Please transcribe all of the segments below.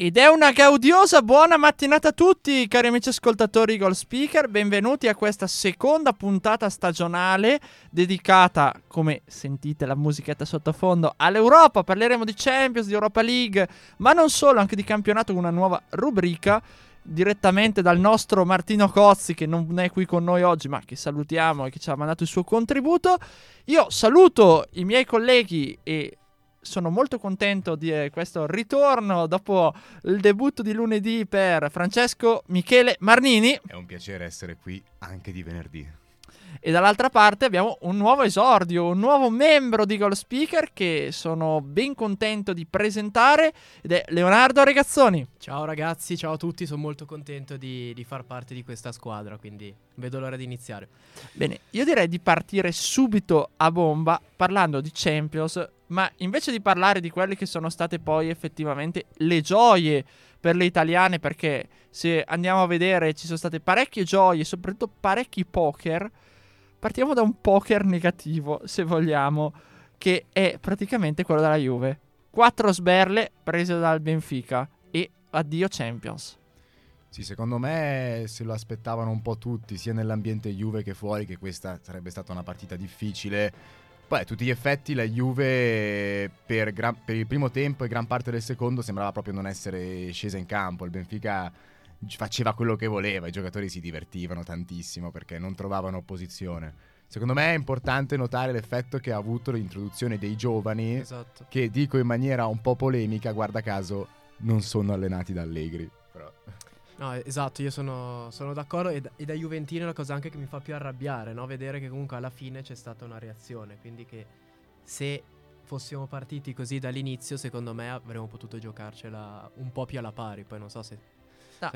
Ed è una gaudiosa buona mattinata a tutti, cari amici ascoltatori Goal Speaker, benvenuti a questa seconda puntata stagionale dedicata, come sentite la musichetta sottofondo, all'Europa. Parleremo di Champions, di Europa League, ma non solo, anche di campionato con una nuova rubrica direttamente dal nostro Martino Cozzi, che non è qui con noi oggi ma che salutiamo e che ci ha mandato il suo contributo. Io saluto i miei colleghi e sono molto contento di questo ritorno dopo il debutto di lunedì per Francesco Michele Marnini. È un piacere essere qui anche di venerdì. E dall'altra parte abbiamo un nuovo esordio, un nuovo membro di Goal Speaker che sono ben contento di presentare, ed è Leonardo Regazzoni. Ciao ragazzi, ciao a tutti, sono molto contento di far parte di questa squadra, quindi vedo l'ora di iniziare. Bene, io direi di partire subito a bomba parlando di Champions, ma invece di parlare di quelle che sono state poi effettivamente le gioie per le italiane, perché se andiamo a vedere ci sono state parecchie gioie, soprattutto parecchi poker. Partiamo da un poker negativo, se vogliamo, che è praticamente quello della Juve. 4 sberle prese dal Benfica e addio Champions. Sì, secondo me se lo aspettavano un po' tutti, sia nell'ambiente Juve che fuori, che questa sarebbe stata una partita difficile. Poi a tutti gli effetti la Juve per il primo tempo e gran parte del secondo sembrava proprio non essere scesa in campo. Il Benfica faceva quello che voleva, i giocatori si divertivano tantissimo perché non trovavano opposizione. Secondo me è importante notare l'effetto che ha avuto l'introduzione dei giovani, esatto, che dico in maniera un po' polemica, guarda caso, non sono allenati da Allegri. Però. No, esatto, io sono d'accordo, e da juventino è la cosa anche che mi fa più arrabbiare, no? Vedere che comunque alla fine c'è stata una reazione, quindi che se fossimo partiti così dall'inizio secondo me avremmo potuto giocarcela un po' più alla pari, poi non so se... No.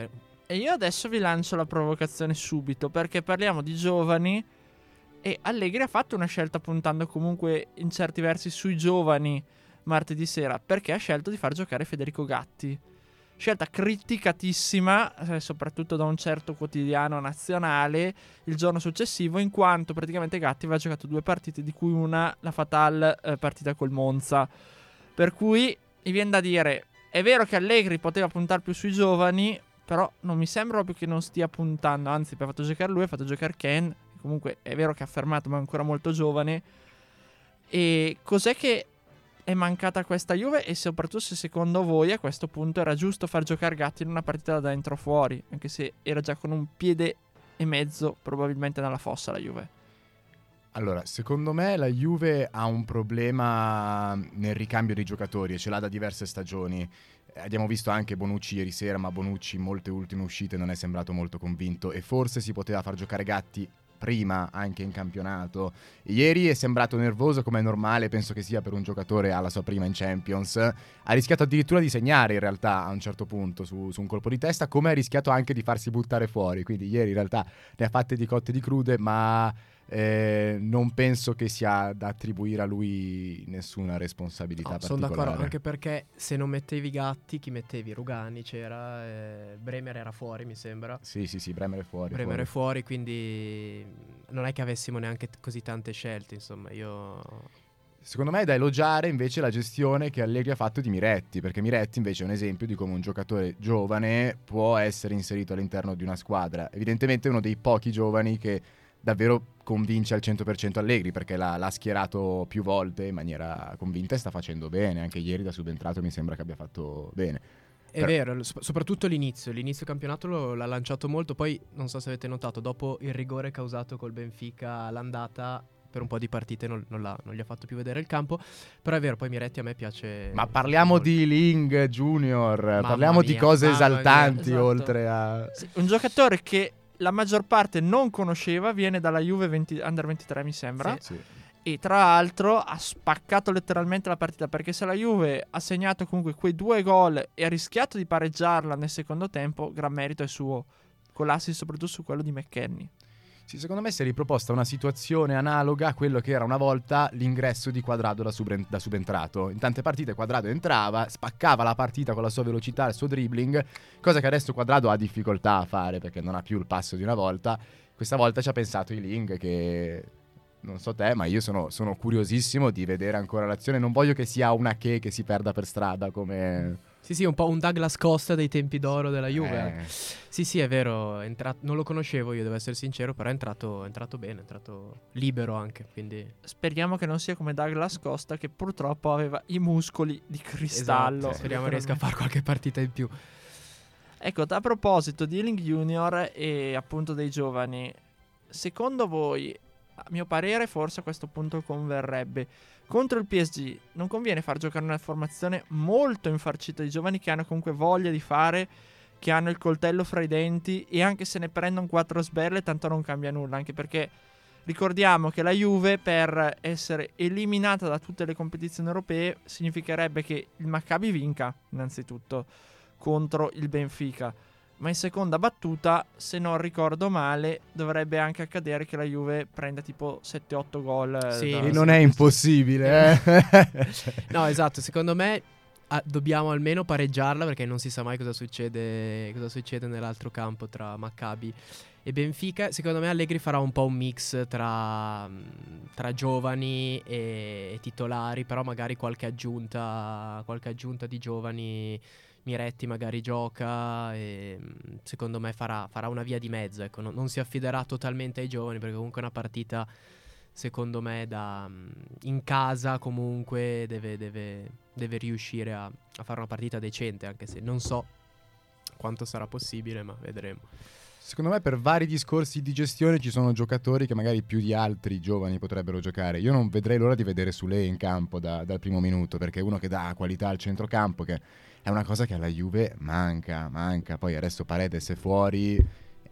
E io adesso vi lancio la provocazione subito, perché parliamo di giovani e Allegri ha fatto una scelta puntando comunque in certi versi sui giovani martedì sera, perché ha scelto di far giocare Federico Gatti, scelta criticatissima soprattutto da un certo quotidiano nazionale il giorno successivo, in quanto praticamente Gatti aveva giocato 2 partite, di cui una la fatal partita col Monza, per cui mi viene da dire, è vero che Allegri poteva puntare più sui giovani, però non mi sembra proprio che non stia puntando, anzi ha fatto giocare lui, ha fatto giocare Ken, comunque è vero che ha fermato ma è ancora molto giovane. E cos'è che è mancata questa Juve, e soprattutto se secondo voi a questo punto era giusto far giocare Gatti in una partita da dentro fuori, anche se era già con un piede e mezzo probabilmente nella fossa la Juve? Allora, secondo me la Juve ha un problema nel ricambio dei giocatori e ce l'ha da diverse stagioni. Abbiamo visto anche Bonucci ieri sera, ma Bonucci in molte ultime uscite non è sembrato molto convinto, e forse si poteva far giocare Gatti prima anche in campionato. Ieri è sembrato nervoso, come è normale, penso che sia per un giocatore alla sua prima in Champions. Ha rischiato addirittura di segnare in realtà a un certo punto su un colpo di testa, come ha rischiato anche di farsi buttare fuori. Quindi ieri in realtà ne ha fatte di cotte e di crude, ma... non penso che sia da attribuire a lui nessuna responsabilità particolare. Sono d'accordo, anche perché se non mettevi Gatti, chi mettevi? Rugani c'era, Bremer era fuori mi sembra. Sì, Bremer è fuori, quindi non è che avessimo neanche così tante scelte, insomma. Secondo me è da elogiare invece la gestione che Allegri ha fatto di Miretti, perché Miretti invece è un esempio di come un giocatore giovane può essere inserito all'interno di una squadra. Evidentemente è uno dei pochi giovani che davvero convince al 100% Allegri, perché l'ha schierato più volte in maniera convinta e sta facendo bene. Anche ieri da subentrato mi sembra che abbia fatto bene. È vero, soprattutto l'inizio campionato l'ha lanciato molto. Poi non so se avete notato, dopo il rigore causato col Benfica l'andata, per un po' di partite non gli ha fatto più vedere il campo. Però è vero, poi Miretti a me piace. Ma parliamo di Ling Junior, di cose esaltanti, esatto. Oltre a... Sì, un giocatore che la maggior parte non conosceva, viene dalla Juve Under 23 mi sembra, sì. e tra l'altro ha spaccato letteralmente la partita, perché se la Juve ha segnato comunque quei due gol e ha rischiato di pareggiarla nel secondo tempo, gran merito è suo, con l'assist soprattutto su quello di McKennie. Sì, secondo me si è riproposta una situazione analoga a quello che era una volta l'ingresso di Quadrado da subentrato. In tante partite Quadrado entrava, spaccava la partita con la sua velocità, il suo dribbling, cosa che adesso Quadrado ha difficoltà a fare perché non ha più il passo di una volta. Questa volta ci ha pensato Yildiz, che non so te, ma io sono curiosissimo di vedere ancora l'azione. Non voglio che sia una che si perda per strada come... Sì, un po' un Douglas Costa dei tempi d'oro della Juve. Sì, è vero, non lo conoscevo io, devo essere sincero, però è entrato bene, è entrato libero anche, quindi... Speriamo che non sia come Douglas Costa, che purtroppo aveva i muscoli di cristallo. Esatto, speriamo riesca a fare qualche partita in più. Ecco, a proposito di Yildiz Junior e appunto dei giovani, secondo voi, a mio parere forse a questo punto converrebbe, contro il PSG non conviene far giocare una formazione molto infarcita di giovani che hanno comunque voglia di fare, che hanno il coltello fra i denti, e anche se ne prendono 4 sberle tanto non cambia nulla, anche perché ricordiamo che la Juve, per essere eliminata da tutte le competizioni europee, significherebbe che il Maccabi vinca innanzitutto contro il Benfica, ma in seconda battuta, se non ricordo male, dovrebbe anche accadere che la Juve prenda tipo 7-8 gol. Sì, e non è impossibile. No, esatto, secondo me dobbiamo almeno pareggiarla, perché non si sa mai cosa succede nell'altro campo tra Maccabi e Benfica. Secondo me Allegri farà un po' un mix tra giovani e titolari, però magari qualche aggiunta di giovani. Miretti magari gioca, e secondo me farà una via di mezzo, ecco, non si affiderà totalmente ai giovani, perché comunque è una partita, secondo me, in casa comunque deve riuscire a fare una partita decente, anche se non so quanto sarà possibile, ma vedremo. Secondo me per vari discorsi di gestione ci sono giocatori che magari più di altri giovani potrebbero giocare. Io non vedrei l'ora di vedere Sule in campo dal primo minuto, perché è uno che dà qualità al centrocampo, che è una cosa che alla Juve manca. Poi adesso Paredes è fuori,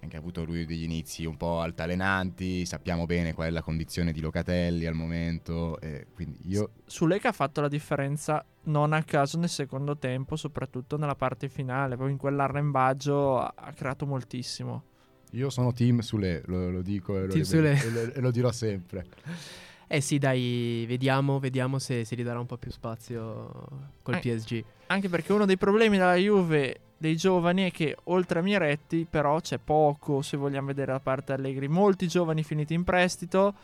anche ha avuto lui degli inizi un po' altalenanti, sappiamo bene qual è la condizione di Locatelli al momento, quindi io... Sule che ha fatto la differenza non a caso nel secondo tempo, soprattutto nella parte finale, poi in quell'arrembaggio ha creato moltissimo. Io sono team Sule, lo dico e lo dirò sempre. Sì, dai, vediamo se si ridarà un po' più spazio col PSG. Anche perché uno dei problemi della Juve dei giovani è che oltre a Miretti però c'è poco, se vogliamo vedere la parte Allegri, molti giovani finiti in prestito,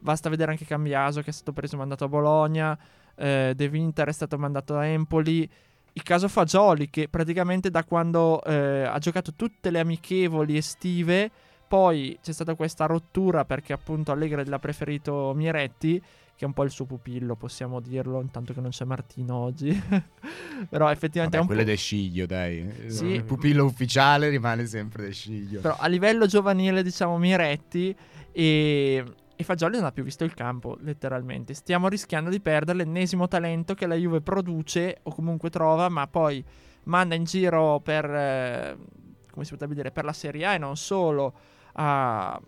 basta vedere anche Cambiaso che è stato preso e mandato a Bologna, De Winter è stato mandato a Empoli, il caso Fagioli che praticamente da quando ha giocato tutte le amichevoli estive, poi c'è stata questa rottura perché appunto Allegri l'ha preferito Miretti, che è un po' il suo pupillo, possiamo dirlo, intanto che non c'è Martino oggi. Però effettivamente è un po'... quello è de Sciglio, dai. Sì. Il pupillo ufficiale rimane sempre de Sciglio. Però a livello giovanile, diciamo, Miretti e Fagioli non ha più visto il campo, letteralmente. Stiamo rischiando di perdere l'ennesimo talento che la Juve produce, o comunque trova, ma poi manda in giro per, come si potrebbe dire, per la Serie A e non solo, a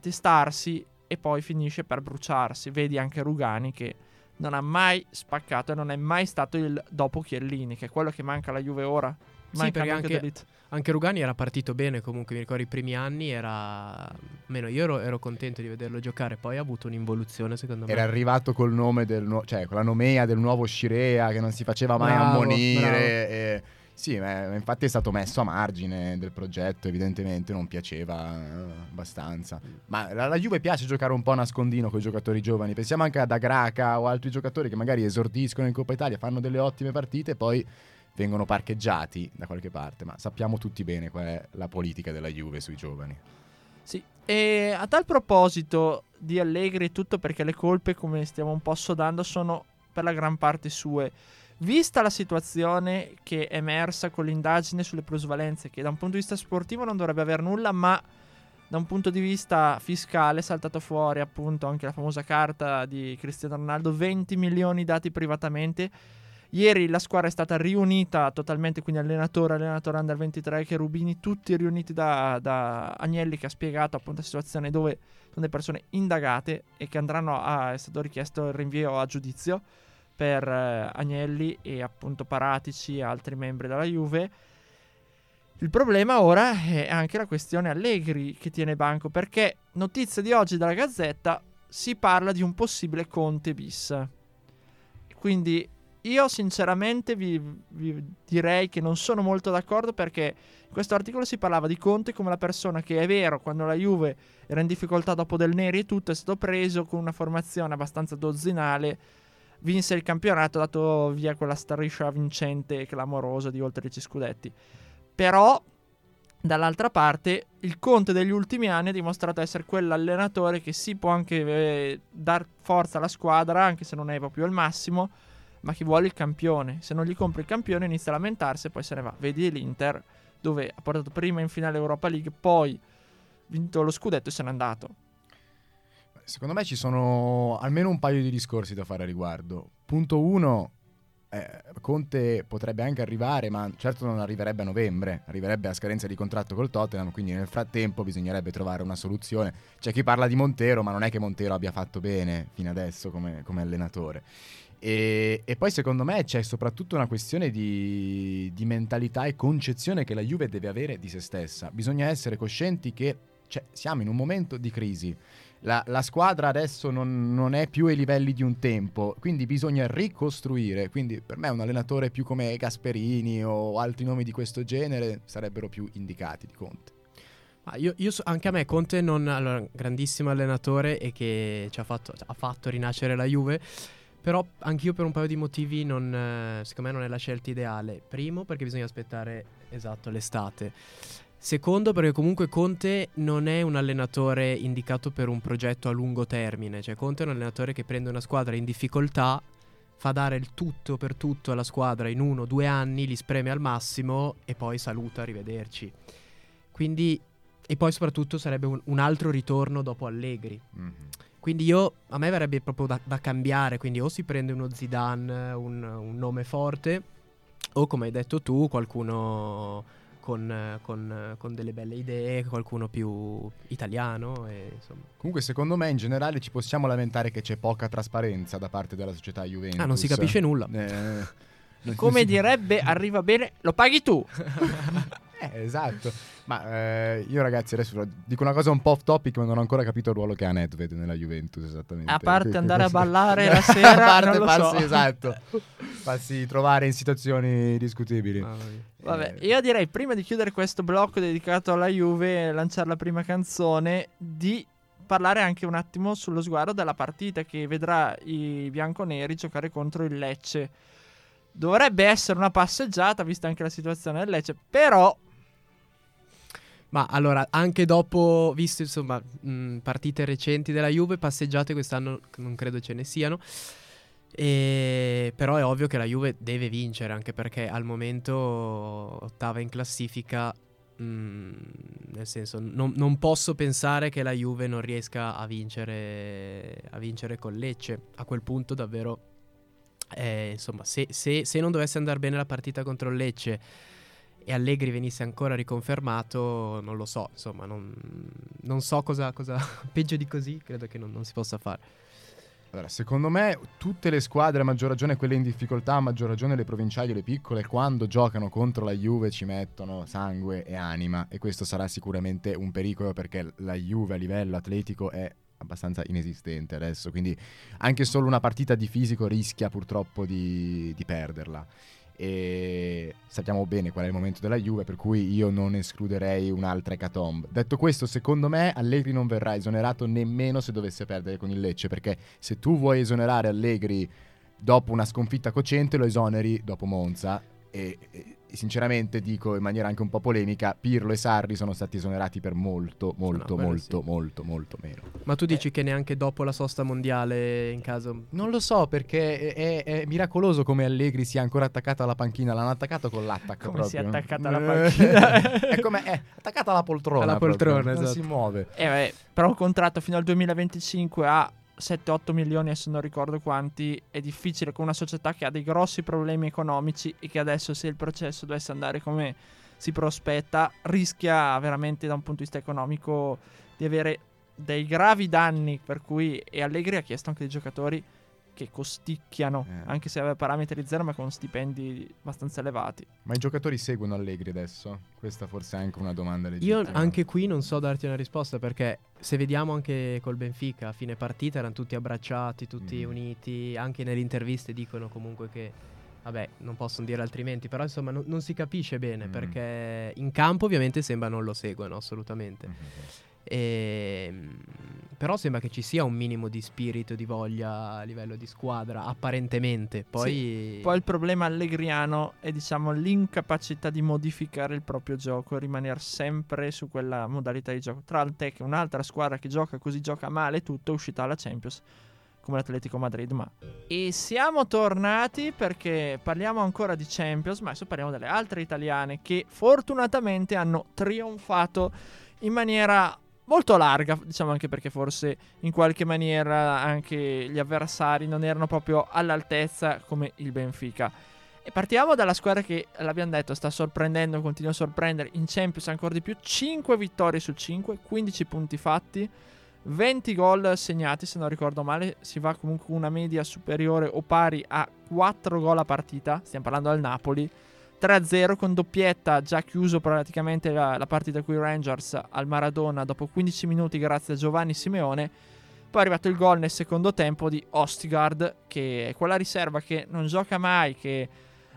testarsi, e poi finisce per bruciarsi. Vedi anche Rugani che non ha mai spaccato e non è mai stato il dopo Chiellini, che è quello che manca alla Juve ora. Manca, sì, perché anche Rugani era partito bene comunque, mi ricordo i primi anni io ero contento di vederlo giocare, poi ha avuto un'involuzione, secondo me. Era arrivato col nome cioè con la nomea del nuovo Scirea, che non si faceva mai ammonire. Sì, infatti è stato messo a margine del progetto, evidentemente non piaceva abbastanza. Ma alla Juve piace giocare un po' nascondino con i giocatori giovani. Pensiamo anche ad Agraca o altri giocatori che magari esordiscono in Coppa Italia, fanno delle ottime partite e poi vengono parcheggiati da qualche parte. Ma sappiamo tutti bene qual è la politica della Juve sui giovani. Sì, e a tal proposito di Allegri e tutto, perché le colpe, come stiamo un po' assodando, sono per la gran parte sue. Vista la situazione che è emersa con l'indagine sulle plusvalenze, che da un punto di vista sportivo non dovrebbe aver nulla, ma da un punto di vista fiscale è saltato fuori appunto anche la famosa carta di Cristiano Ronaldo, 20 milioni dati privatamente, Ieri la squadra è stata riunita totalmente, quindi allenatore, allenatore under 23, che Rubini, tutti riuniti da Agnelli, che ha spiegato appunto la situazione, dove sono delle persone indagate e che andranno a, è stato richiesto il rinvio a giudizio per Agnelli e appunto Paratici e altri membri della Juve. Il problema ora è anche la questione Allegri che tiene banco, perché notizia di oggi dalla Gazzetta, si parla di un possibile Conte bis. Quindi io sinceramente vi direi che non sono molto d'accordo, perché in questo articolo si parlava di Conte come la persona che, è vero, quando la Juve era in difficoltà dopo Del Neri e tutto, è stato preso con una formazione abbastanza dozzinale, vinse il campionato, ha dato via quella striscia vincente e clamorosa di oltre 10 scudetti. Però, dall'altra parte, il Conte degli ultimi anni ha dimostrato essere quell'allenatore che si può anche dar forza alla squadra, anche se non è proprio il massimo, ma chi vuole il campione. Se non gli compri il campione inizia a lamentarsi e poi se ne va. Vedi l'Inter, dove ha portato prima in finale Europa League, poi vinto lo scudetto e se n'è andato. Secondo me ci sono almeno un paio di discorsi da fare a riguardo. Punto uno... Conte potrebbe anche arrivare, ma certo non arriverebbe a novembre, arriverebbe a scadenza di contratto col Tottenham, quindi nel frattempo bisognerebbe trovare una soluzione. C'è chi parla di Montero, ma non è che Montero abbia fatto bene fino adesso come allenatore. E poi secondo me c'è soprattutto una questione di mentalità e concezione che la Juve deve avere di se stessa. Bisogna essere coscienti che siamo in un momento di crisi. La squadra adesso non è più ai livelli di un tempo, quindi bisogna ricostruire. Quindi per me un allenatore più come Gasperini o altri nomi di questo genere sarebbero più indicati di Conte. Ma io anche a me Conte non, allora, grandissimo allenatore e che ha fatto rinascere la Juve, però anch'io per un paio di motivi non, secondo me non è la scelta ideale. Primo, perché bisogna aspettare l'estate. Secondo, perché comunque Conte non è un allenatore indicato per un progetto a lungo termine. Cioè Conte è un allenatore che prende una squadra in difficoltà, fa dare il tutto per tutto alla squadra in 1-2 anni, li spreme al massimo e poi saluta, arrivederci. Quindi, e poi soprattutto sarebbe un altro ritorno dopo Allegri. Mm-hmm. Quindi a me verrebbe proprio da cambiare. Quindi o si prende uno Zidane, un nome forte, o come hai detto tu qualcuno... Con delle belle idee, qualcuno più italiano e insomma. Comunque secondo me in generale ci possiamo lamentare che c'è poca trasparenza da parte della società Juventus. Ah, non si capisce nulla. Come direbbe Arriva Bene, lo paghi tu. Esatto. Ma io ragazzi adesso dico una cosa un po' off topic, ma non ho ancora capito il ruolo che ha Nedved nella Juventus esattamente. A parte andare a ballare la sera, a parte farsi, esatto, farsi trovare in situazioni discutibili. Vabbè, io direi prima di chiudere questo blocco dedicato alla Juve, lanciare la prima canzone, di parlare anche un attimo sullo sguardo della partita che vedrà i bianconeri giocare contro il Lecce. Dovrebbe essere una passeggiata, vista anche la situazione del Lecce, però... Ma allora, anche dopo, visto insomma partite recenti della Juve, passeggiate quest'anno non credo ce ne siano, però è ovvio che la Juve deve vincere, anche perché al momento ottava in classifica, nel senso non posso pensare che la Juve non riesca a vincere con Lecce. A quel punto davvero... insomma, se non dovesse andare bene la partita contro il Lecce e Allegri venisse ancora riconfermato, non lo so, insomma, non so cosa peggio di così credo che non si possa fare. Allora, secondo me tutte le squadre, a maggior ragione quelle in difficoltà, a maggior ragione le provinciali e le piccole, quando giocano contro la Juve ci mettono sangue e anima, e questo sarà sicuramente un pericolo, perché la Juve a livello atletico è abbastanza inesistente adesso, quindi anche solo una partita di fisico rischia purtroppo di perderla, e sappiamo bene qual è il momento della Juve, per cui io non escluderei un'altra ecatombe. Detto questo, secondo me Allegri non verrà esonerato nemmeno se dovesse perdere con il Lecce, perché se tu vuoi esonerare Allegri dopo una sconfitta cocente, lo esoneri dopo Monza, e sinceramente dico in maniera anche un po' polemica, Pirlo e Sarri sono stati esonerati per molto meno. Ma tu dici che neanche dopo la sosta mondiale in caso? Non lo so, perché è miracoloso come Allegri sia ancora attaccato alla panchina. L'hanno attaccato con l'attacco, come proprio si è attaccata alla panchina. È come è attaccata alla poltrona, esatto. Non si muove. Però il contratto fino al 2025 ha 7-8 milioni, se non ricordo quanti, è difficile con una società che ha dei grossi problemi economici e che adesso, se il processo dovesse andare come si prospetta, rischia veramente da un punto di vista economico di avere dei gravi danni, per cui, e Allegri ha chiesto anche dei giocatori che costicchiano, anche se aveva parametri zero, ma con stipendi abbastanza elevati. Ma i giocatori seguono Allegri adesso? Questa forse è anche una domanda legittima. Io anche qui non so darti una risposta, perché se vediamo anche col Benfica a fine partita erano tutti abbracciati, tutti uniti, anche nelle interviste dicono comunque che, vabbè, non possono dire altrimenti, però insomma non si capisce bene, perché in campo ovviamente sembra non lo seguano assolutamente. Però sembra che ci sia un minimo di spirito, di voglia a livello di squadra, apparentemente. Poi il problema allegriano è, diciamo, l'incapacità di modificare il proprio gioco, rimanere sempre su quella modalità di gioco. Tra il Tech, un'altra squadra che gioca così, gioca male tutto, è uscita alla Champions come l'Atletico Madrid. E siamo tornati, perché parliamo ancora di Champions, ma adesso parliamo delle altre italiane che fortunatamente hanno trionfato in maniera molto larga, diciamo, anche perché forse in qualche maniera anche gli avversari non erano proprio all'altezza, come il Benfica. E partiamo dalla squadra che, l'abbiamo detto, sta sorprendendo, continua a sorprendere in Champions ancora di più. 5 vittorie su 5, 15 punti fatti, 20 gol segnati, se non ricordo male. Si va comunque con una media superiore o pari a 4 gol a partita, stiamo parlando del Napoli. 3-0 con doppietta, già chiuso praticamente la partita qui Rangers al Maradona dopo 15 minuti grazie a Giovanni Simeone. Poi è arrivato il gol nel secondo tempo di Østegård, che è quella riserva che non gioca mai, che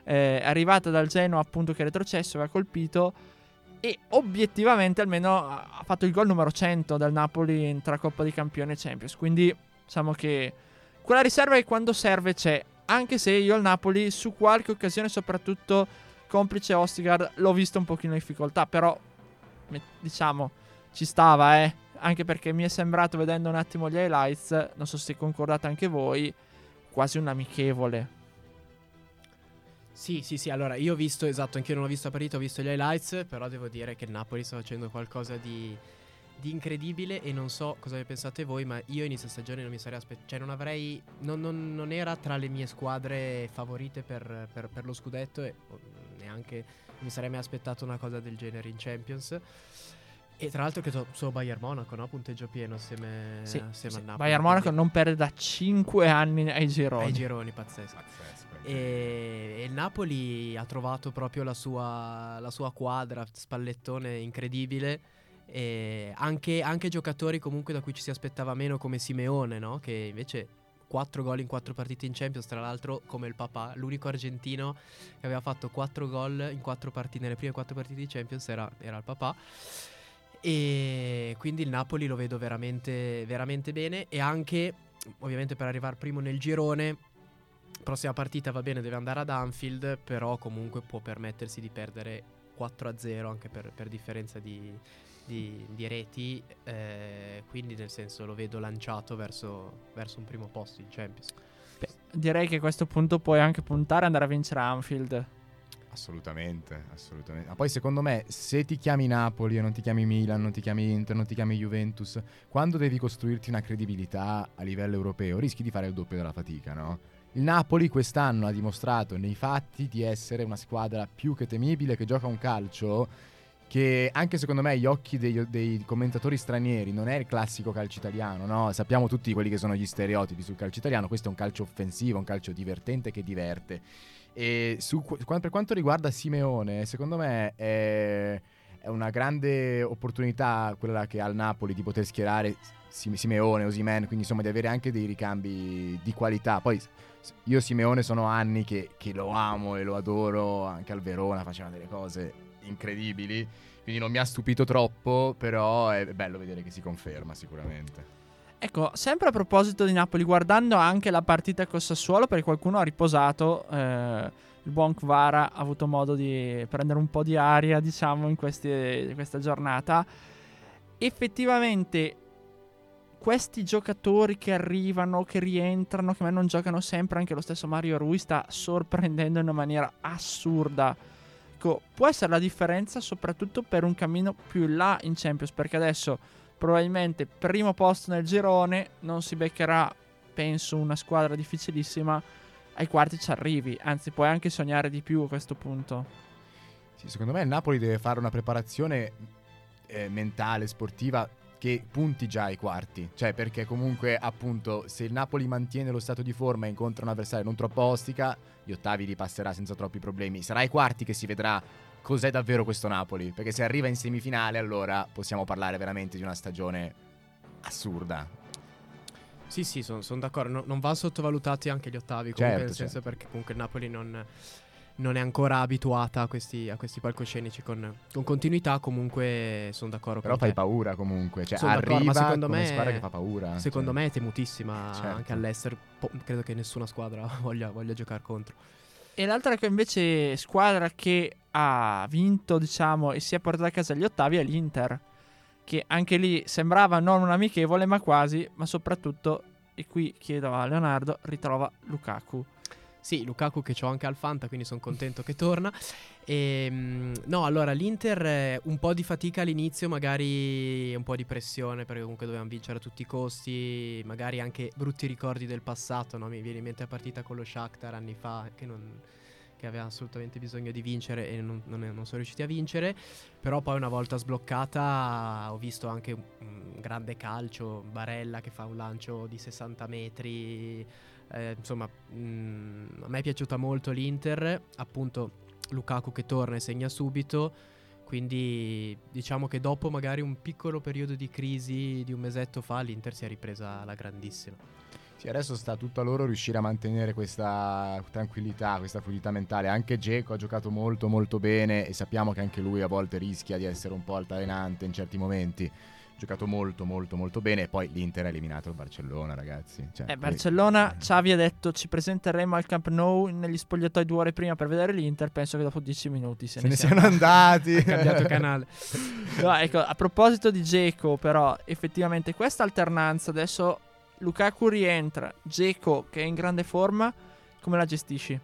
è arrivata dal Genoa, appunto, che è retrocesso, aveva colpito, e obiettivamente almeno ha fatto il gol numero 100 del Napoli tra Coppa di Campione e Champions. Quindi diciamo che quella riserva che quando serve c'è, anche se io il Napoli su qualche occasione, soprattutto complice Østegård, l'ho visto un pochino in difficoltà, però diciamo ci stava, anche perché mi è sembrato, vedendo un attimo gli highlights, non so se concordate anche voi, quasi un amichevole. Sì, allora io ho visto, esatto, anche io non ho visto la partita, ho visto gli highlights, però devo dire che il Napoli sta facendo qualcosa di incredibile, e non so cosa ne pensate voi, ma io inizio stagione non mi sarei aspettato, cioè non era tra le mie squadre favorite per lo scudetto, e neanche mi sarei mai aspettato una cosa del genere in Champions. E tra l'altro che solo Bayern Monaco, no? Punteggio pieno assieme al Napoli. Bayern Monaco non perde da 5 anni ai gironi, pazzesco. E il Napoli ha trovato proprio la sua quadra, spallettone incredibile. E anche giocatori comunque da cui ci si aspettava meno, come Simeone, no? Che invece 4 gol in 4 partite in Champions, tra l'altro come il papà, l'unico argentino che aveva fatto 4 gol in 4 partite, nelle prime 4 partite di Champions era il papà. E quindi il Napoli lo vedo veramente, veramente bene, e anche ovviamente per arrivare primo nel girone. Prossima partita, va bene, deve andare ad Anfield, però comunque può permettersi di perdere 4-0 anche per differenza di reti, quindi nel senso lo vedo lanciato verso un primo posto in Champions. Beh, direi che a questo punto puoi anche puntare a andare a vincere Anfield. Assolutamente. Ma poi secondo me, se ti chiami Napoli e non ti chiami Milan, non ti chiami Inter, non ti chiami Juventus, quando devi costruirti una credibilità a livello europeo rischi di fare il doppio della fatica, no? Il Napoli quest'anno ha dimostrato nei fatti di essere una squadra più che temibile, che gioca un calcio che anche secondo me agli occhi dei commentatori stranieri non è il classico calcio italiano, no? Sappiamo tutti quelli che sono gli stereotipi sul calcio italiano. Questo è un calcio offensivo, un calcio divertente che diverte. E per quanto riguarda Simeone, secondo me è una grande opportunità quella che ha il Napoli di poter schierare Simeone, Osimhen, quindi insomma di avere anche dei ricambi di qualità. Poi io Simeone sono anni che lo amo e lo adoro, anche al Verona faceva delle cose incredibili, quindi non mi ha stupito troppo, però è bello vedere che si conferma sicuramente. Ecco, sempre a proposito di Napoli, guardando anche la partita con Sassuolo, perché qualcuno ha riposato, il buon Kvara ha avuto modo di prendere un po' di aria, diciamo, in questa giornata. Effettivamente questi giocatori che arrivano, che rientrano, che non giocano sempre, anche lo stesso Mario Rui sta sorprendendo in una maniera assurda. Può essere la differenza soprattutto per un cammino più in là in Champions, perché adesso probabilmente primo posto nel girone non si beccherà penso una squadra difficilissima, ai quarti ci arrivi, anzi puoi anche sognare di più a questo punto. Sì, secondo me il Napoli deve fare una preparazione mentale, sportiva, che punti già ai quarti, cioè, perché comunque appunto se il Napoli mantiene lo stato di forma e incontra un avversario non troppo ostica, gli ottavi li passerà senza troppi problemi. Sarà ai quarti che si vedrà cos'è davvero questo Napoli, perché se arriva in semifinale allora possiamo parlare veramente di una stagione assurda. Sì, sì, sono d'accordo, non va sottovalutati anche gli ottavi comunque, certo, nel senso, certo, perché comunque il Napoli non è ancora abituata a questi palcoscenici con continuità. Comunque sono d'accordo, però fai paura comunque, cioè arriva, ma secondo me squadra che fa paura, secondo me è temutissima, certo, anche all'estero. Credo che nessuna squadra voglia giocare contro. E l'altra che invece squadra che ha vinto, diciamo, e si è portata a casa gli ottavi è l'Inter, che anche lì sembrava non un amichevole ma quasi, ma soprattutto, e qui chiedo a Leonardo, ritrova Lukaku. Sì, Lukaku che c'ho anche al Fanta, quindi sono contento che torna. No, allora l'Inter un po' di fatica all'inizio, magari un po' di pressione, perché comunque dovevamo vincere a tutti i costi, magari anche brutti ricordi del passato, no? Mi viene in mente la partita con lo Shakhtar anni fa, che aveva assolutamente bisogno di vincere e non sono riusciti a vincere. Però poi una volta sbloccata ho visto anche un grande calcio, Barella che fa un lancio di 60 metri, insomma, a me è piaciuta molto l'Inter, appunto Lukaku che torna e segna subito. Quindi diciamo che dopo magari un piccolo periodo di crisi di un mesetto fa l'Inter si è ripresa alla grandissima. Sì, adesso sta tutto a loro riuscire a mantenere questa tranquillità, questa fluidità mentale. Anche Dzeko ha giocato molto molto bene, e sappiamo che anche lui a volte rischia di essere un po' altalenante in certi momenti. Giocato molto molto molto bene. E poi l'Inter ha eliminato il Barcellona, ragazzi, cioè, Barcellona, Xavi ha detto ci presenteremo al Camp Nou negli spogliatoi 2 ore prima per vedere l'Inter. Penso che dopo 10 minuti se ne siano andati, ha cambiato canale. No, ecco, a proposito di Dzeko, però effettivamente questa alternanza adesso, Lukaku rientra, Dzeko che è in grande forma, come la gestisci?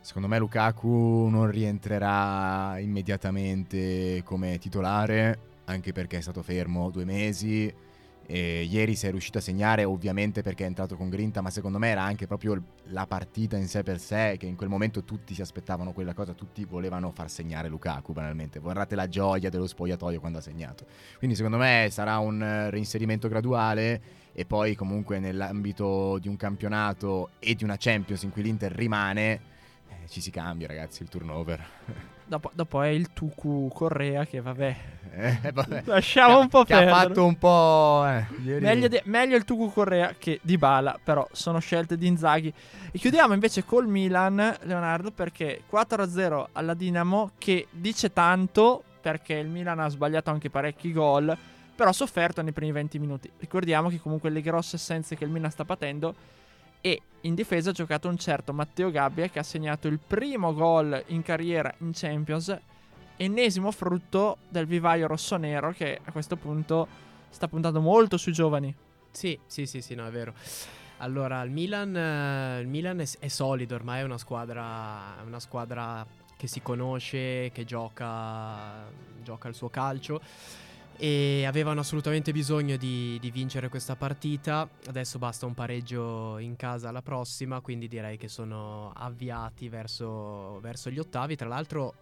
Secondo me Lukaku non rientrerà immediatamente come titolare, anche perché è stato fermo 2 mesi, e ieri si è riuscito a segnare ovviamente perché è entrato con grinta, ma secondo me era anche proprio la partita in sé per sé, che in quel momento tutti si aspettavano quella cosa, tutti volevano far segnare Lukaku banalmente, guardate la gioia dello spogliatoio quando ha segnato. Quindi secondo me sarà un reinserimento graduale, e poi comunque nell'ambito di un campionato e di una Champions in cui l'Inter rimane, ci si cambia, ragazzi, il turnover. Dopo è il Tuku Correa che vabbè. Lasciamo un po' perdere. Che ha fatto un po'... Ieri. Meglio il Tuku Correa che Dybala, però sono scelte di Inzaghi. E chiudiamo invece col Milan, Leonardo, perché 4-0 alla Dinamo, che dice tanto perché il Milan ha sbagliato anche parecchi gol, però ha sofferto nei primi 20 minuti. Ricordiamo che comunque le grosse assenze che il Milan sta patendo, e in difesa ha giocato un certo Matteo Gabbia che ha segnato il primo gol in carriera in Champions, ennesimo frutto del vivaio rossonero che a questo punto sta puntando molto sui giovani. Sì, no, è vero. Allora il Milan è solido, ormai è una squadra che si conosce, che gioca il suo calcio, e avevano assolutamente bisogno di vincere questa partita. Adesso basta un pareggio in casa alla prossima, quindi direi che sono avviati verso gli ottavi. Tra l'altro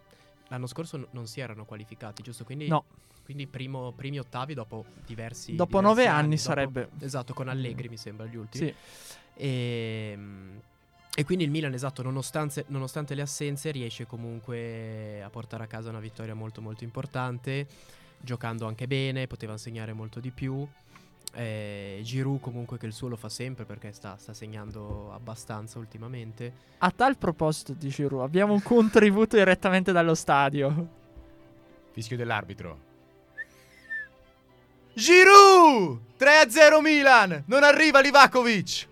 l'anno scorso non si erano qualificati, giusto? Quindi no. Quindi primi ottavi dopo diversi 9 anni sarebbe. Esatto, con Allegri mi sembra gli ultimi. Sì. E quindi il Milan, esatto, nonostante le assenze riesce comunque a portare a casa una vittoria molto molto importante, giocando anche bene, poteva segnare molto di più. Giroud comunque, che il suo lo fa sempre perché sta segnando abbastanza ultimamente. A tal proposito di Giroud, abbiamo un contributo direttamente dallo stadio. Fischio dell'arbitro. Giroud! 3-0 Milan! Non arriva Livakovic!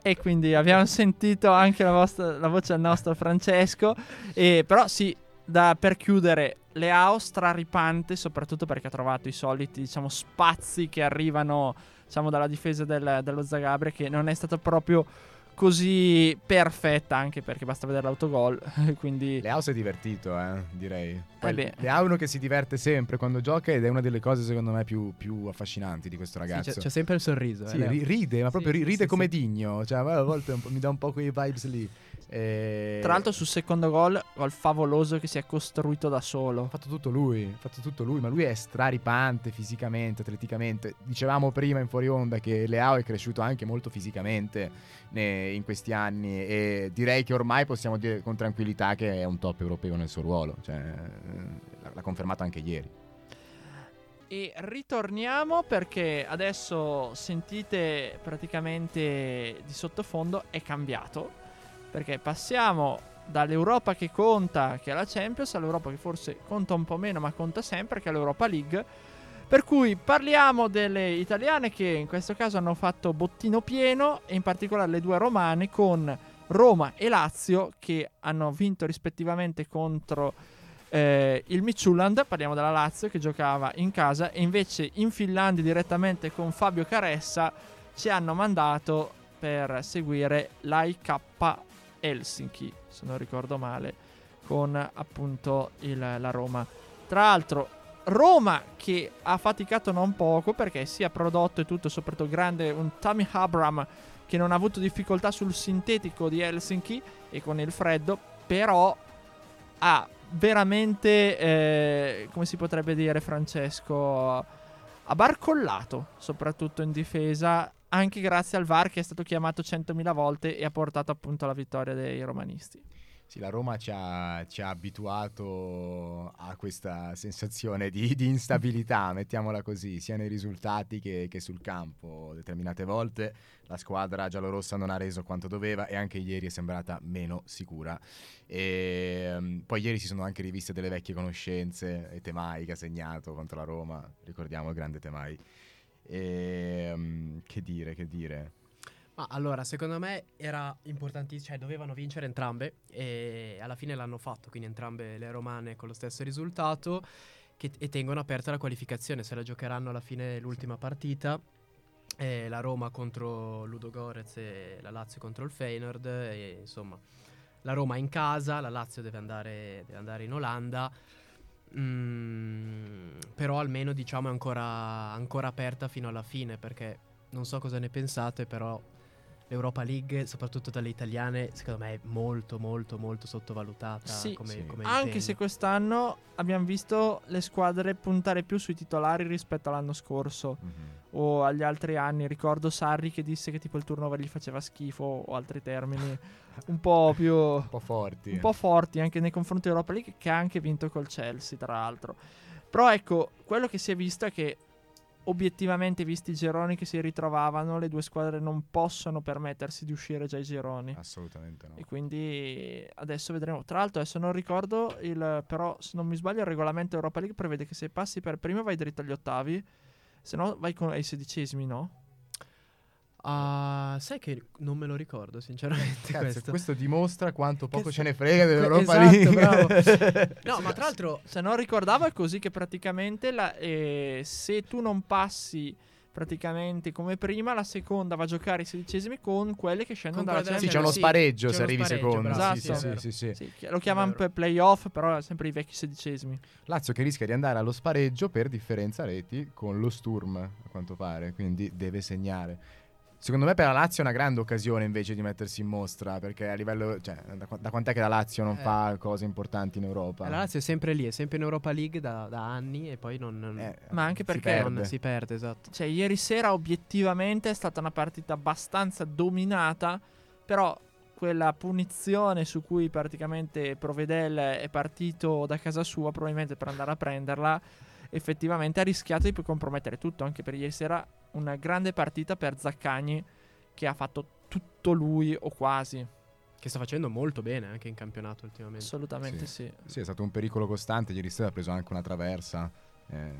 E quindi abbiamo sentito anche la voce del nostro Francesco. Però sì, per chiudere, Leao straripante, soprattutto perché ha trovato i soliti, diciamo, spazi che arrivano, diciamo, dalla difesa dello Zagabria, che non è stato proprio così perfetta, anche perché basta vedere l'autogol. Quindi Leao si è divertito, direi. Leao è uno che si diverte sempre quando gioca, ed è una delle cose secondo me più affascinanti di questo ragazzo. Sì, c'è sempre il sorriso, sì, ride, ma proprio ride come digno, cioè a volte mi dà un po' quei vibes lì. Tra l'altro sul secondo gol favoloso che si è costruito da solo. Ha fatto tutto lui, ma lui è straripante fisicamente, atleticamente. Dicevamo prima in fuori onda che Leao è cresciuto anche molto fisicamente in questi anni, e direi che ormai possiamo dire con tranquillità che è un top europeo nel suo ruolo, cioè, l'ha confermato anche ieri. E ritorniamo, perché adesso sentite praticamente di sottofondo è cambiato, perché passiamo dall'Europa che conta, che è la Champions, all'Europa che forse conta un po' meno ma conta sempre, che è l'Europa League, per cui parliamo delle italiane che in questo caso hanno fatto bottino pieno, e in particolare le due romane, con Roma e Lazio che hanno vinto rispettivamente contro il Midtjylland. Parliamo della Lazio che giocava in casa, e invece in Finlandia direttamente con Fabio Caressa ci hanno mandato per seguire l'AIK Helsinki, se non ricordo male, con appunto la Roma. Tra l'altro Roma che ha faticato non poco, perché si è prodotto e tutto, soprattutto grande un Tammy Abraham che non ha avuto difficoltà sul sintetico di Helsinki e con il freddo, però ha veramente come si potrebbe dire, Francesco, ha barcollato soprattutto in difesa, anche grazie al VAR che è stato chiamato 100.000 volte e ha portato appunto alla vittoria dei romanisti. Sì, la Roma ci ha abituato a questa sensazione di instabilità, mettiamola così, sia nei risultati che sul campo. Determinate volte la squadra giallorossa non ha reso quanto doveva, e anche ieri è sembrata meno sicura. E poi ieri si sono anche riviste delle vecchie conoscenze, e Temai che ha segnato contro la Roma, ricordiamo il grande Temai. E che dire? Ma allora, secondo me era importantissimo, cioè dovevano vincere entrambe, e alla fine l'hanno fatto, quindi entrambe le romane con lo stesso risultato, e tengono aperta la qualificazione, se la giocheranno alla fine l'ultima partita, la Roma contro Ludogorets e la Lazio contro il Feyenoord, e insomma la Roma in casa, la Lazio deve andare in Olanda. Però almeno diciamo è ancora aperta fino alla fine, perché non so cosa ne pensate, però l'Europa League, soprattutto dalle italiane, secondo me è molto molto molto sottovalutata. Sì. Come anche impegno. Se quest'anno abbiamo visto le squadre puntare più sui titolari rispetto all'anno scorso o agli altri anni. Ricordo Sarri che disse che tipo il turnover gli faceva schifo, o altri termini un po' più un po' forti anche nei confronti dell'Europa League, che ha anche vinto col Chelsea tra l'altro. Però ecco, quello che si è visto è che obiettivamente, visti i gironi che si ritrovavano, le due squadre non possono permettersi di uscire già i gironi, assolutamente no, e quindi adesso vedremo. Tra l'altro adesso non ricordo però se non mi sbaglio il regolamento Europa League prevede che se passi per primo vai diritto agli ottavi, se no vai ai sedicesimi, no? Sai che non me lo ricordo sinceramente. Cazzo, questo dimostra quanto poco ce ne frega dell'Europa League. Esatto, bravo. No, ma tra l'altro se non ricordavo è così, che praticamente se tu non passi praticamente come prima, la seconda va a giocare i sedicesimi con quelle che scendono dalla Champions. Sì, c'è uno spareggio se arrivi secondo. Esatto. Sì. Lo chiamano playoff, però sempre i vecchi sedicesimi. Lazio che rischia di andare allo spareggio per differenza reti con lo Sturm, a quanto pare, quindi deve segnare. Secondo me per la Lazio è una grande occasione invece di mettersi in mostra, perché a livello, cioè, da quant'è che la Lazio non fa cose importanti in Europa? La Lazio è sempre lì, è sempre in Europa League da anni, e poi ma anche perché si perde, esatto. Cioè ieri sera obiettivamente è stata una partita abbastanza dominata, però quella punizione su cui praticamente Provedel è partito da casa sua probabilmente per andare a prenderla, effettivamente ha rischiato di compromettere tutto. Anche per ieri sera una grande partita per Zaccagni, che ha fatto tutto lui o quasi, che sta facendo molto bene anche in campionato ultimamente. Assolutamente sì, è stato un pericolo costante. Ieri sera ha preso anche una traversa,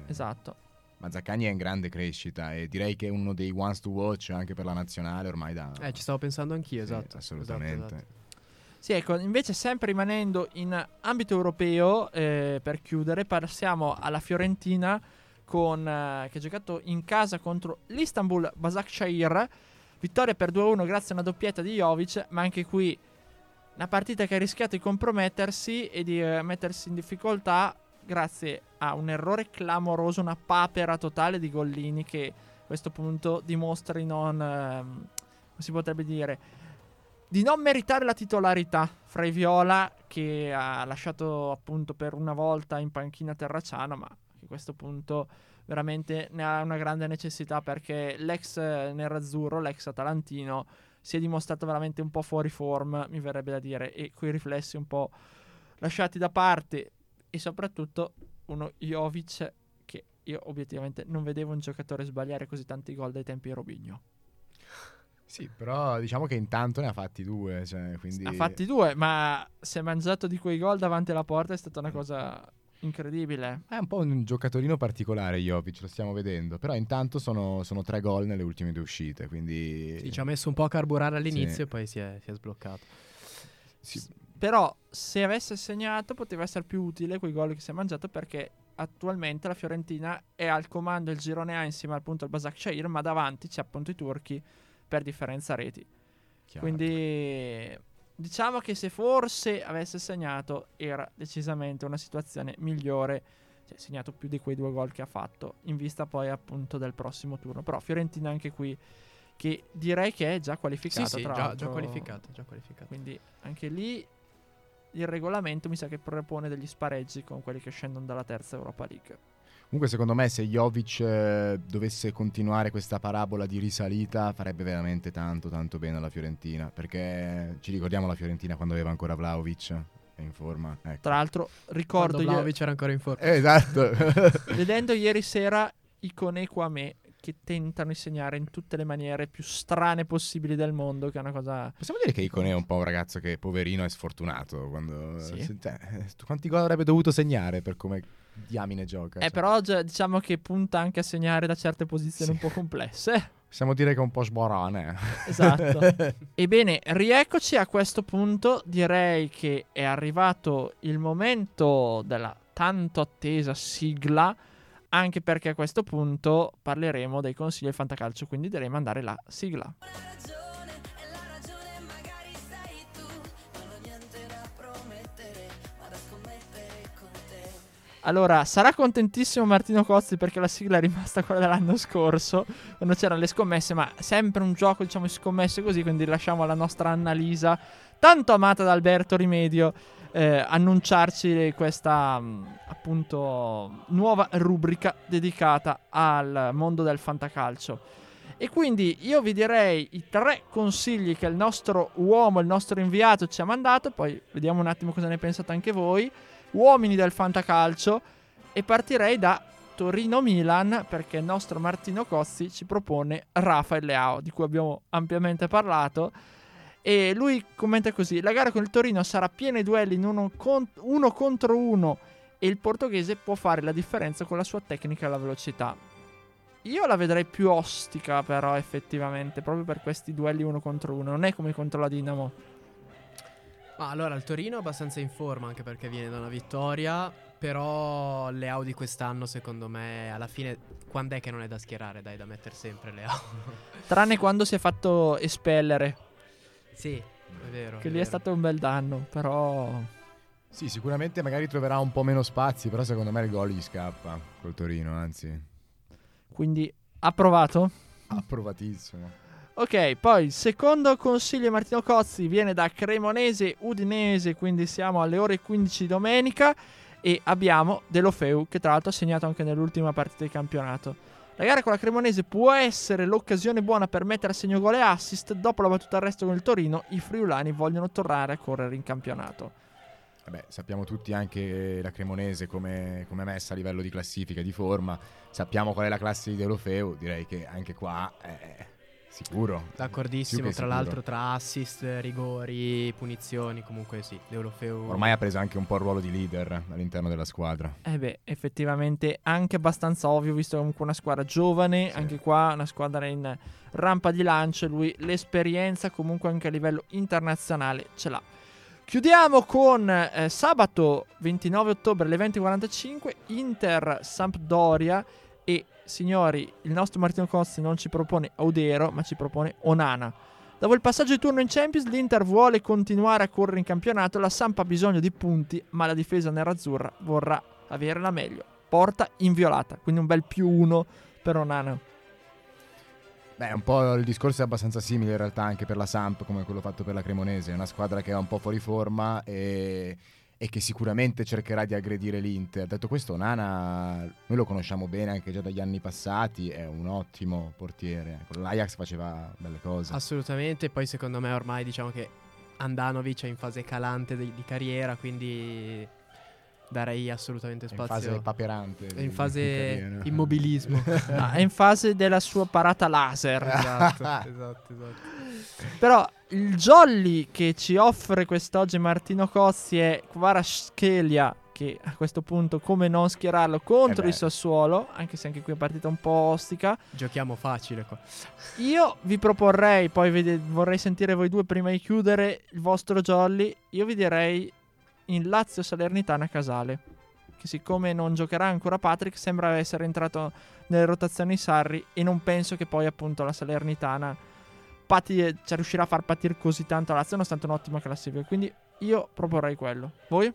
esatto. Ma Zaccagni è in grande crescita, e direi che è uno dei ones to watch anche per la nazionale ormai da ci stavo pensando anch'io, esatto, assolutamente esatto. Sì, ecco, invece sempre rimanendo in ambito europeo, per chiudere passiamo alla Fiorentina, che ha giocato in casa contro l'Istanbul Başakşehir. Vittoria per 2-1 grazie a una doppietta di Jovic, ma anche qui una partita che ha rischiato di compromettersi e di mettersi in difficoltà grazie a un errore clamoroso, una papera totale di gollini che a questo punto dimostri non, si potrebbe dire, di non meritare la titolarità fra i viola, che ha lasciato appunto per una volta in panchina Terracciano, ma che a questo punto veramente ne ha una grande necessità, perché l'ex nerazzurro, l'ex atalantino, si è dimostrato veramente un po' fuori forma, mi verrebbe da dire, e quei riflessi un po' lasciati da parte, e soprattutto uno Jovic che io obiettivamente non vedevo un giocatore sbagliare così tanti gol dai tempi di Robinho. Sì, però diciamo che intanto ne ha fatti due, cioè, quindi... ha fatti due, ma si è mangiato di quei gol davanti alla porta, è stata una cosa incredibile. È un po' un giocatorino particolare Jovic, lo stiamo vedendo, però intanto sono tre gol nelle ultime due uscite, quindi... Sì, ci ha messo un po' a carburare all'inizio, sì. E poi si è sbloccato. Sì. Però se avesse segnato poteva essere più utile quei gol che si è mangiato, perché attualmente la Fiorentina è al comando il girone A insieme appunto al Başakşehir, ma davanti c'è appunto i turchi per differenza reti. Chiaro. Quindi... diciamo che se forse avesse segnato era decisamente una situazione migliore, cioè segnato più di quei due gol che ha fatto, in vista poi appunto del prossimo turno. Però Fiorentina anche qui che direi che è già qualificata. Sì, già qualificata. Quindi anche lì il regolamento mi sa che propone degli spareggi con quelli che scendono dalla terza Europa League. Comunque secondo me se Jovic dovesse continuare questa parabola di risalita farebbe veramente tanto tanto bene alla Fiorentina, perché ci ricordiamo la Fiorentina quando aveva ancora Vlahović in forma, ecco. Tra l'altro ricordo quando Vlahović era ancora in forma, esatto. Vedendo ieri sera i Koné-Kouamé che tentano di segnare in tutte le maniere più strane possibili del mondo, che è una cosa... Possiamo dire che Icone è un po' un ragazzo che poverino è sfortunato quando... Sì. Quanti gol avrebbe dovuto segnare per come diamine gioca? Cioè. Però diciamo che punta anche a segnare da certe posizioni, sì, un po' complesse. Possiamo dire che è un po' sborone. Esatto. Ebbene, rieccoci a questo punto. Direi che è arrivato il momento della tanto attesa sigla, anche perché a questo punto parleremo dei consigli del Fantacalcio, quindi direi mandare la sigla. Allora, sarà contentissimo Martino Cozzi perché la sigla è rimasta quella dell'anno scorso, quando c'erano le scommesse, ma sempre un gioco, diciamo, di scommesse così, quindi lasciamo alla nostra Annalisa, tanto amata da Alberto Rimedio, annunciarci questa appunto nuova rubrica dedicata al mondo del fantacalcio. E quindi io vi direi i tre consigli che il nostro uomo, il nostro inviato ci ha mandato, poi vediamo un attimo cosa ne pensate anche voi, uomini del fantacalcio, e partirei da Torino-Milan, perché il nostro Martino Cozzi ci propone Rafael Leao, di cui abbiamo ampiamente parlato. E lui commenta così: la gara con il Torino sarà piena di duelli in uno contro uno e il portoghese può fare la differenza con la sua tecnica e la velocità. Io la vedrei più ostica però effettivamente, proprio per questi duelli uno contro uno, non è come contro la Dinamo. Ma allora il Torino è abbastanza in forma anche perché viene da una vittoria, però Leao di quest'anno secondo me alla fine quando è che non è da schierare, dai, da mettere sempre Leao. Tranne quando si è fatto espellere. Sì, è vero. Che è lì vero. È stato un bel danno, però... Sì, sicuramente magari troverà un po' meno spazi, però secondo me il gol gli scappa col Torino, anzi. Quindi, approvato? Approvatissimo. Ok, poi il secondo consiglio Martino Cozzi viene da Cremonese Udinese, quindi siamo alle ore 15 domenica e abbiamo De Lofeu, che tra l'altro ha segnato anche nell'ultima partita di campionato. La gara con la Cremonese può essere l'occasione buona per mettere a segno gol e assist. Dopo la battuta arresto con il Torino, i friulani vogliono tornare a correre in campionato. Vabbè, sappiamo tutti anche la Cremonese come è messa a livello di classifica, di forma. Sappiamo qual è la classe di De Lofeu, direi che anche qua è sicuro. D'accordissimo, tra sicuro. L'altro tra assist, rigori, punizioni, comunque sì, De Lofeu... Ormai ha preso anche un po' il ruolo di leader all'interno della squadra. Eh beh, effettivamente anche abbastanza ovvio, visto comunque una squadra giovane, sì. Anche qua una squadra in rampa di lancio, lui l'esperienza comunque anche a livello internazionale ce l'ha. Chiudiamo con sabato 29 ottobre alle 20:45 Inter-Sampdoria E signori, il nostro Martino Cozzi non ci propone Audero, ma ci propone Onana. Dopo il passaggio di turno in Champions, l'Inter vuole continuare a correre in campionato. La Samp ha bisogno di punti, ma la difesa nerazzurra vorrà avere la meglio. Porta inviolata, quindi un bel +1 per Onana. Beh, un po' il discorso è abbastanza simile in realtà anche per la Samp, come quello fatto per la Cremonese. È una squadra che è un po' fuori forma e che sicuramente cercherà di aggredire l'Inter. Detto questo, Onana noi lo conosciamo bene anche già dagli anni passati, è un ottimo portiere. Con l'Ajax faceva belle cose. Assolutamente, poi secondo me ormai diciamo che Andanovic è in fase calante di carriera, quindi darei assolutamente spazio. È in fase paperante. È in fase immobilismo. No, è in fase della sua parata laser. Esatto. Però il jolly che ci offre quest'oggi Martino Cozzi è Kvaratskhelia, che a questo punto come non schierarlo contro il Sassuolo, anche se anche qui è partita un po' ostica. Giochiamo facile qua. Io vi proporrei, poi vorrei sentire voi due prima di chiudere il vostro jolly. Io vi direi in Lazio Salernitana Casale, che siccome non giocherà ancora Patrick, sembra essere entrato nelle rotazioni Sarri, e non penso che poi appunto la Salernitana ci riuscirà a far patire così tanto a Lazio, nonostante un'ottima classifica. Quindi io proporrei quello. Voi?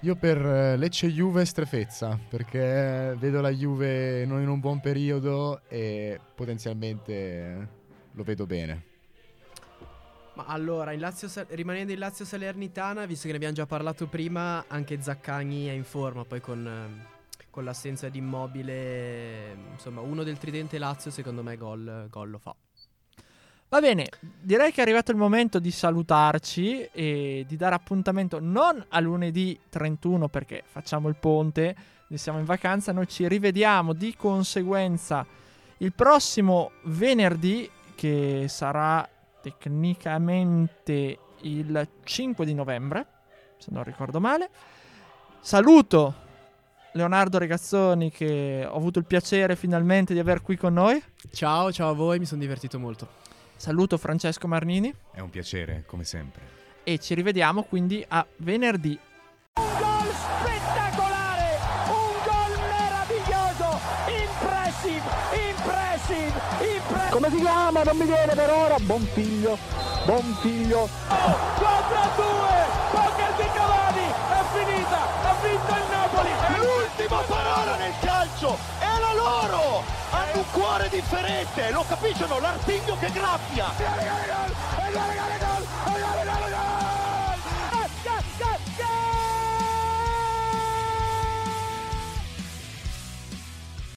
Io per Lecce Juve strefezza, perché vedo la Juve non in un buon periodo e potenzialmente lo vedo bene. Ma allora, rimanendo in Lazio Salernitana, visto che ne abbiamo già parlato prima, anche Zaccagni è in forma, poi con l'assenza di Immobile, insomma, uno del tridente Lazio secondo me gol lo fa. Va bene, direi che è arrivato il momento di salutarci e di dare appuntamento non a lunedì 31, perché facciamo il ponte, siamo in vacanza. Noi ci rivediamo di conseguenza il prossimo venerdì, che sarà tecnicamente il 5 di novembre, se non ricordo male. Saluto Leonardo Regazzoni, che ho avuto il piacere finalmente di aver qui con noi. Ciao a voi, mi sono divertito molto. Saluto Francesco Marnini. È un piacere, come sempre. E ci rivediamo quindi a venerdì. Un gol spettacolare, un gol meraviglioso, impressive. Come si chiama? Non mi viene per ora. Buon figlio. Oh, 4-2, poker di Cavani, è finita, ha vinto il Napoli. È l'ultima parola nel calcio, è la loro. Hanno un cuore differente, lo capiscono, l'artiglio che graffia.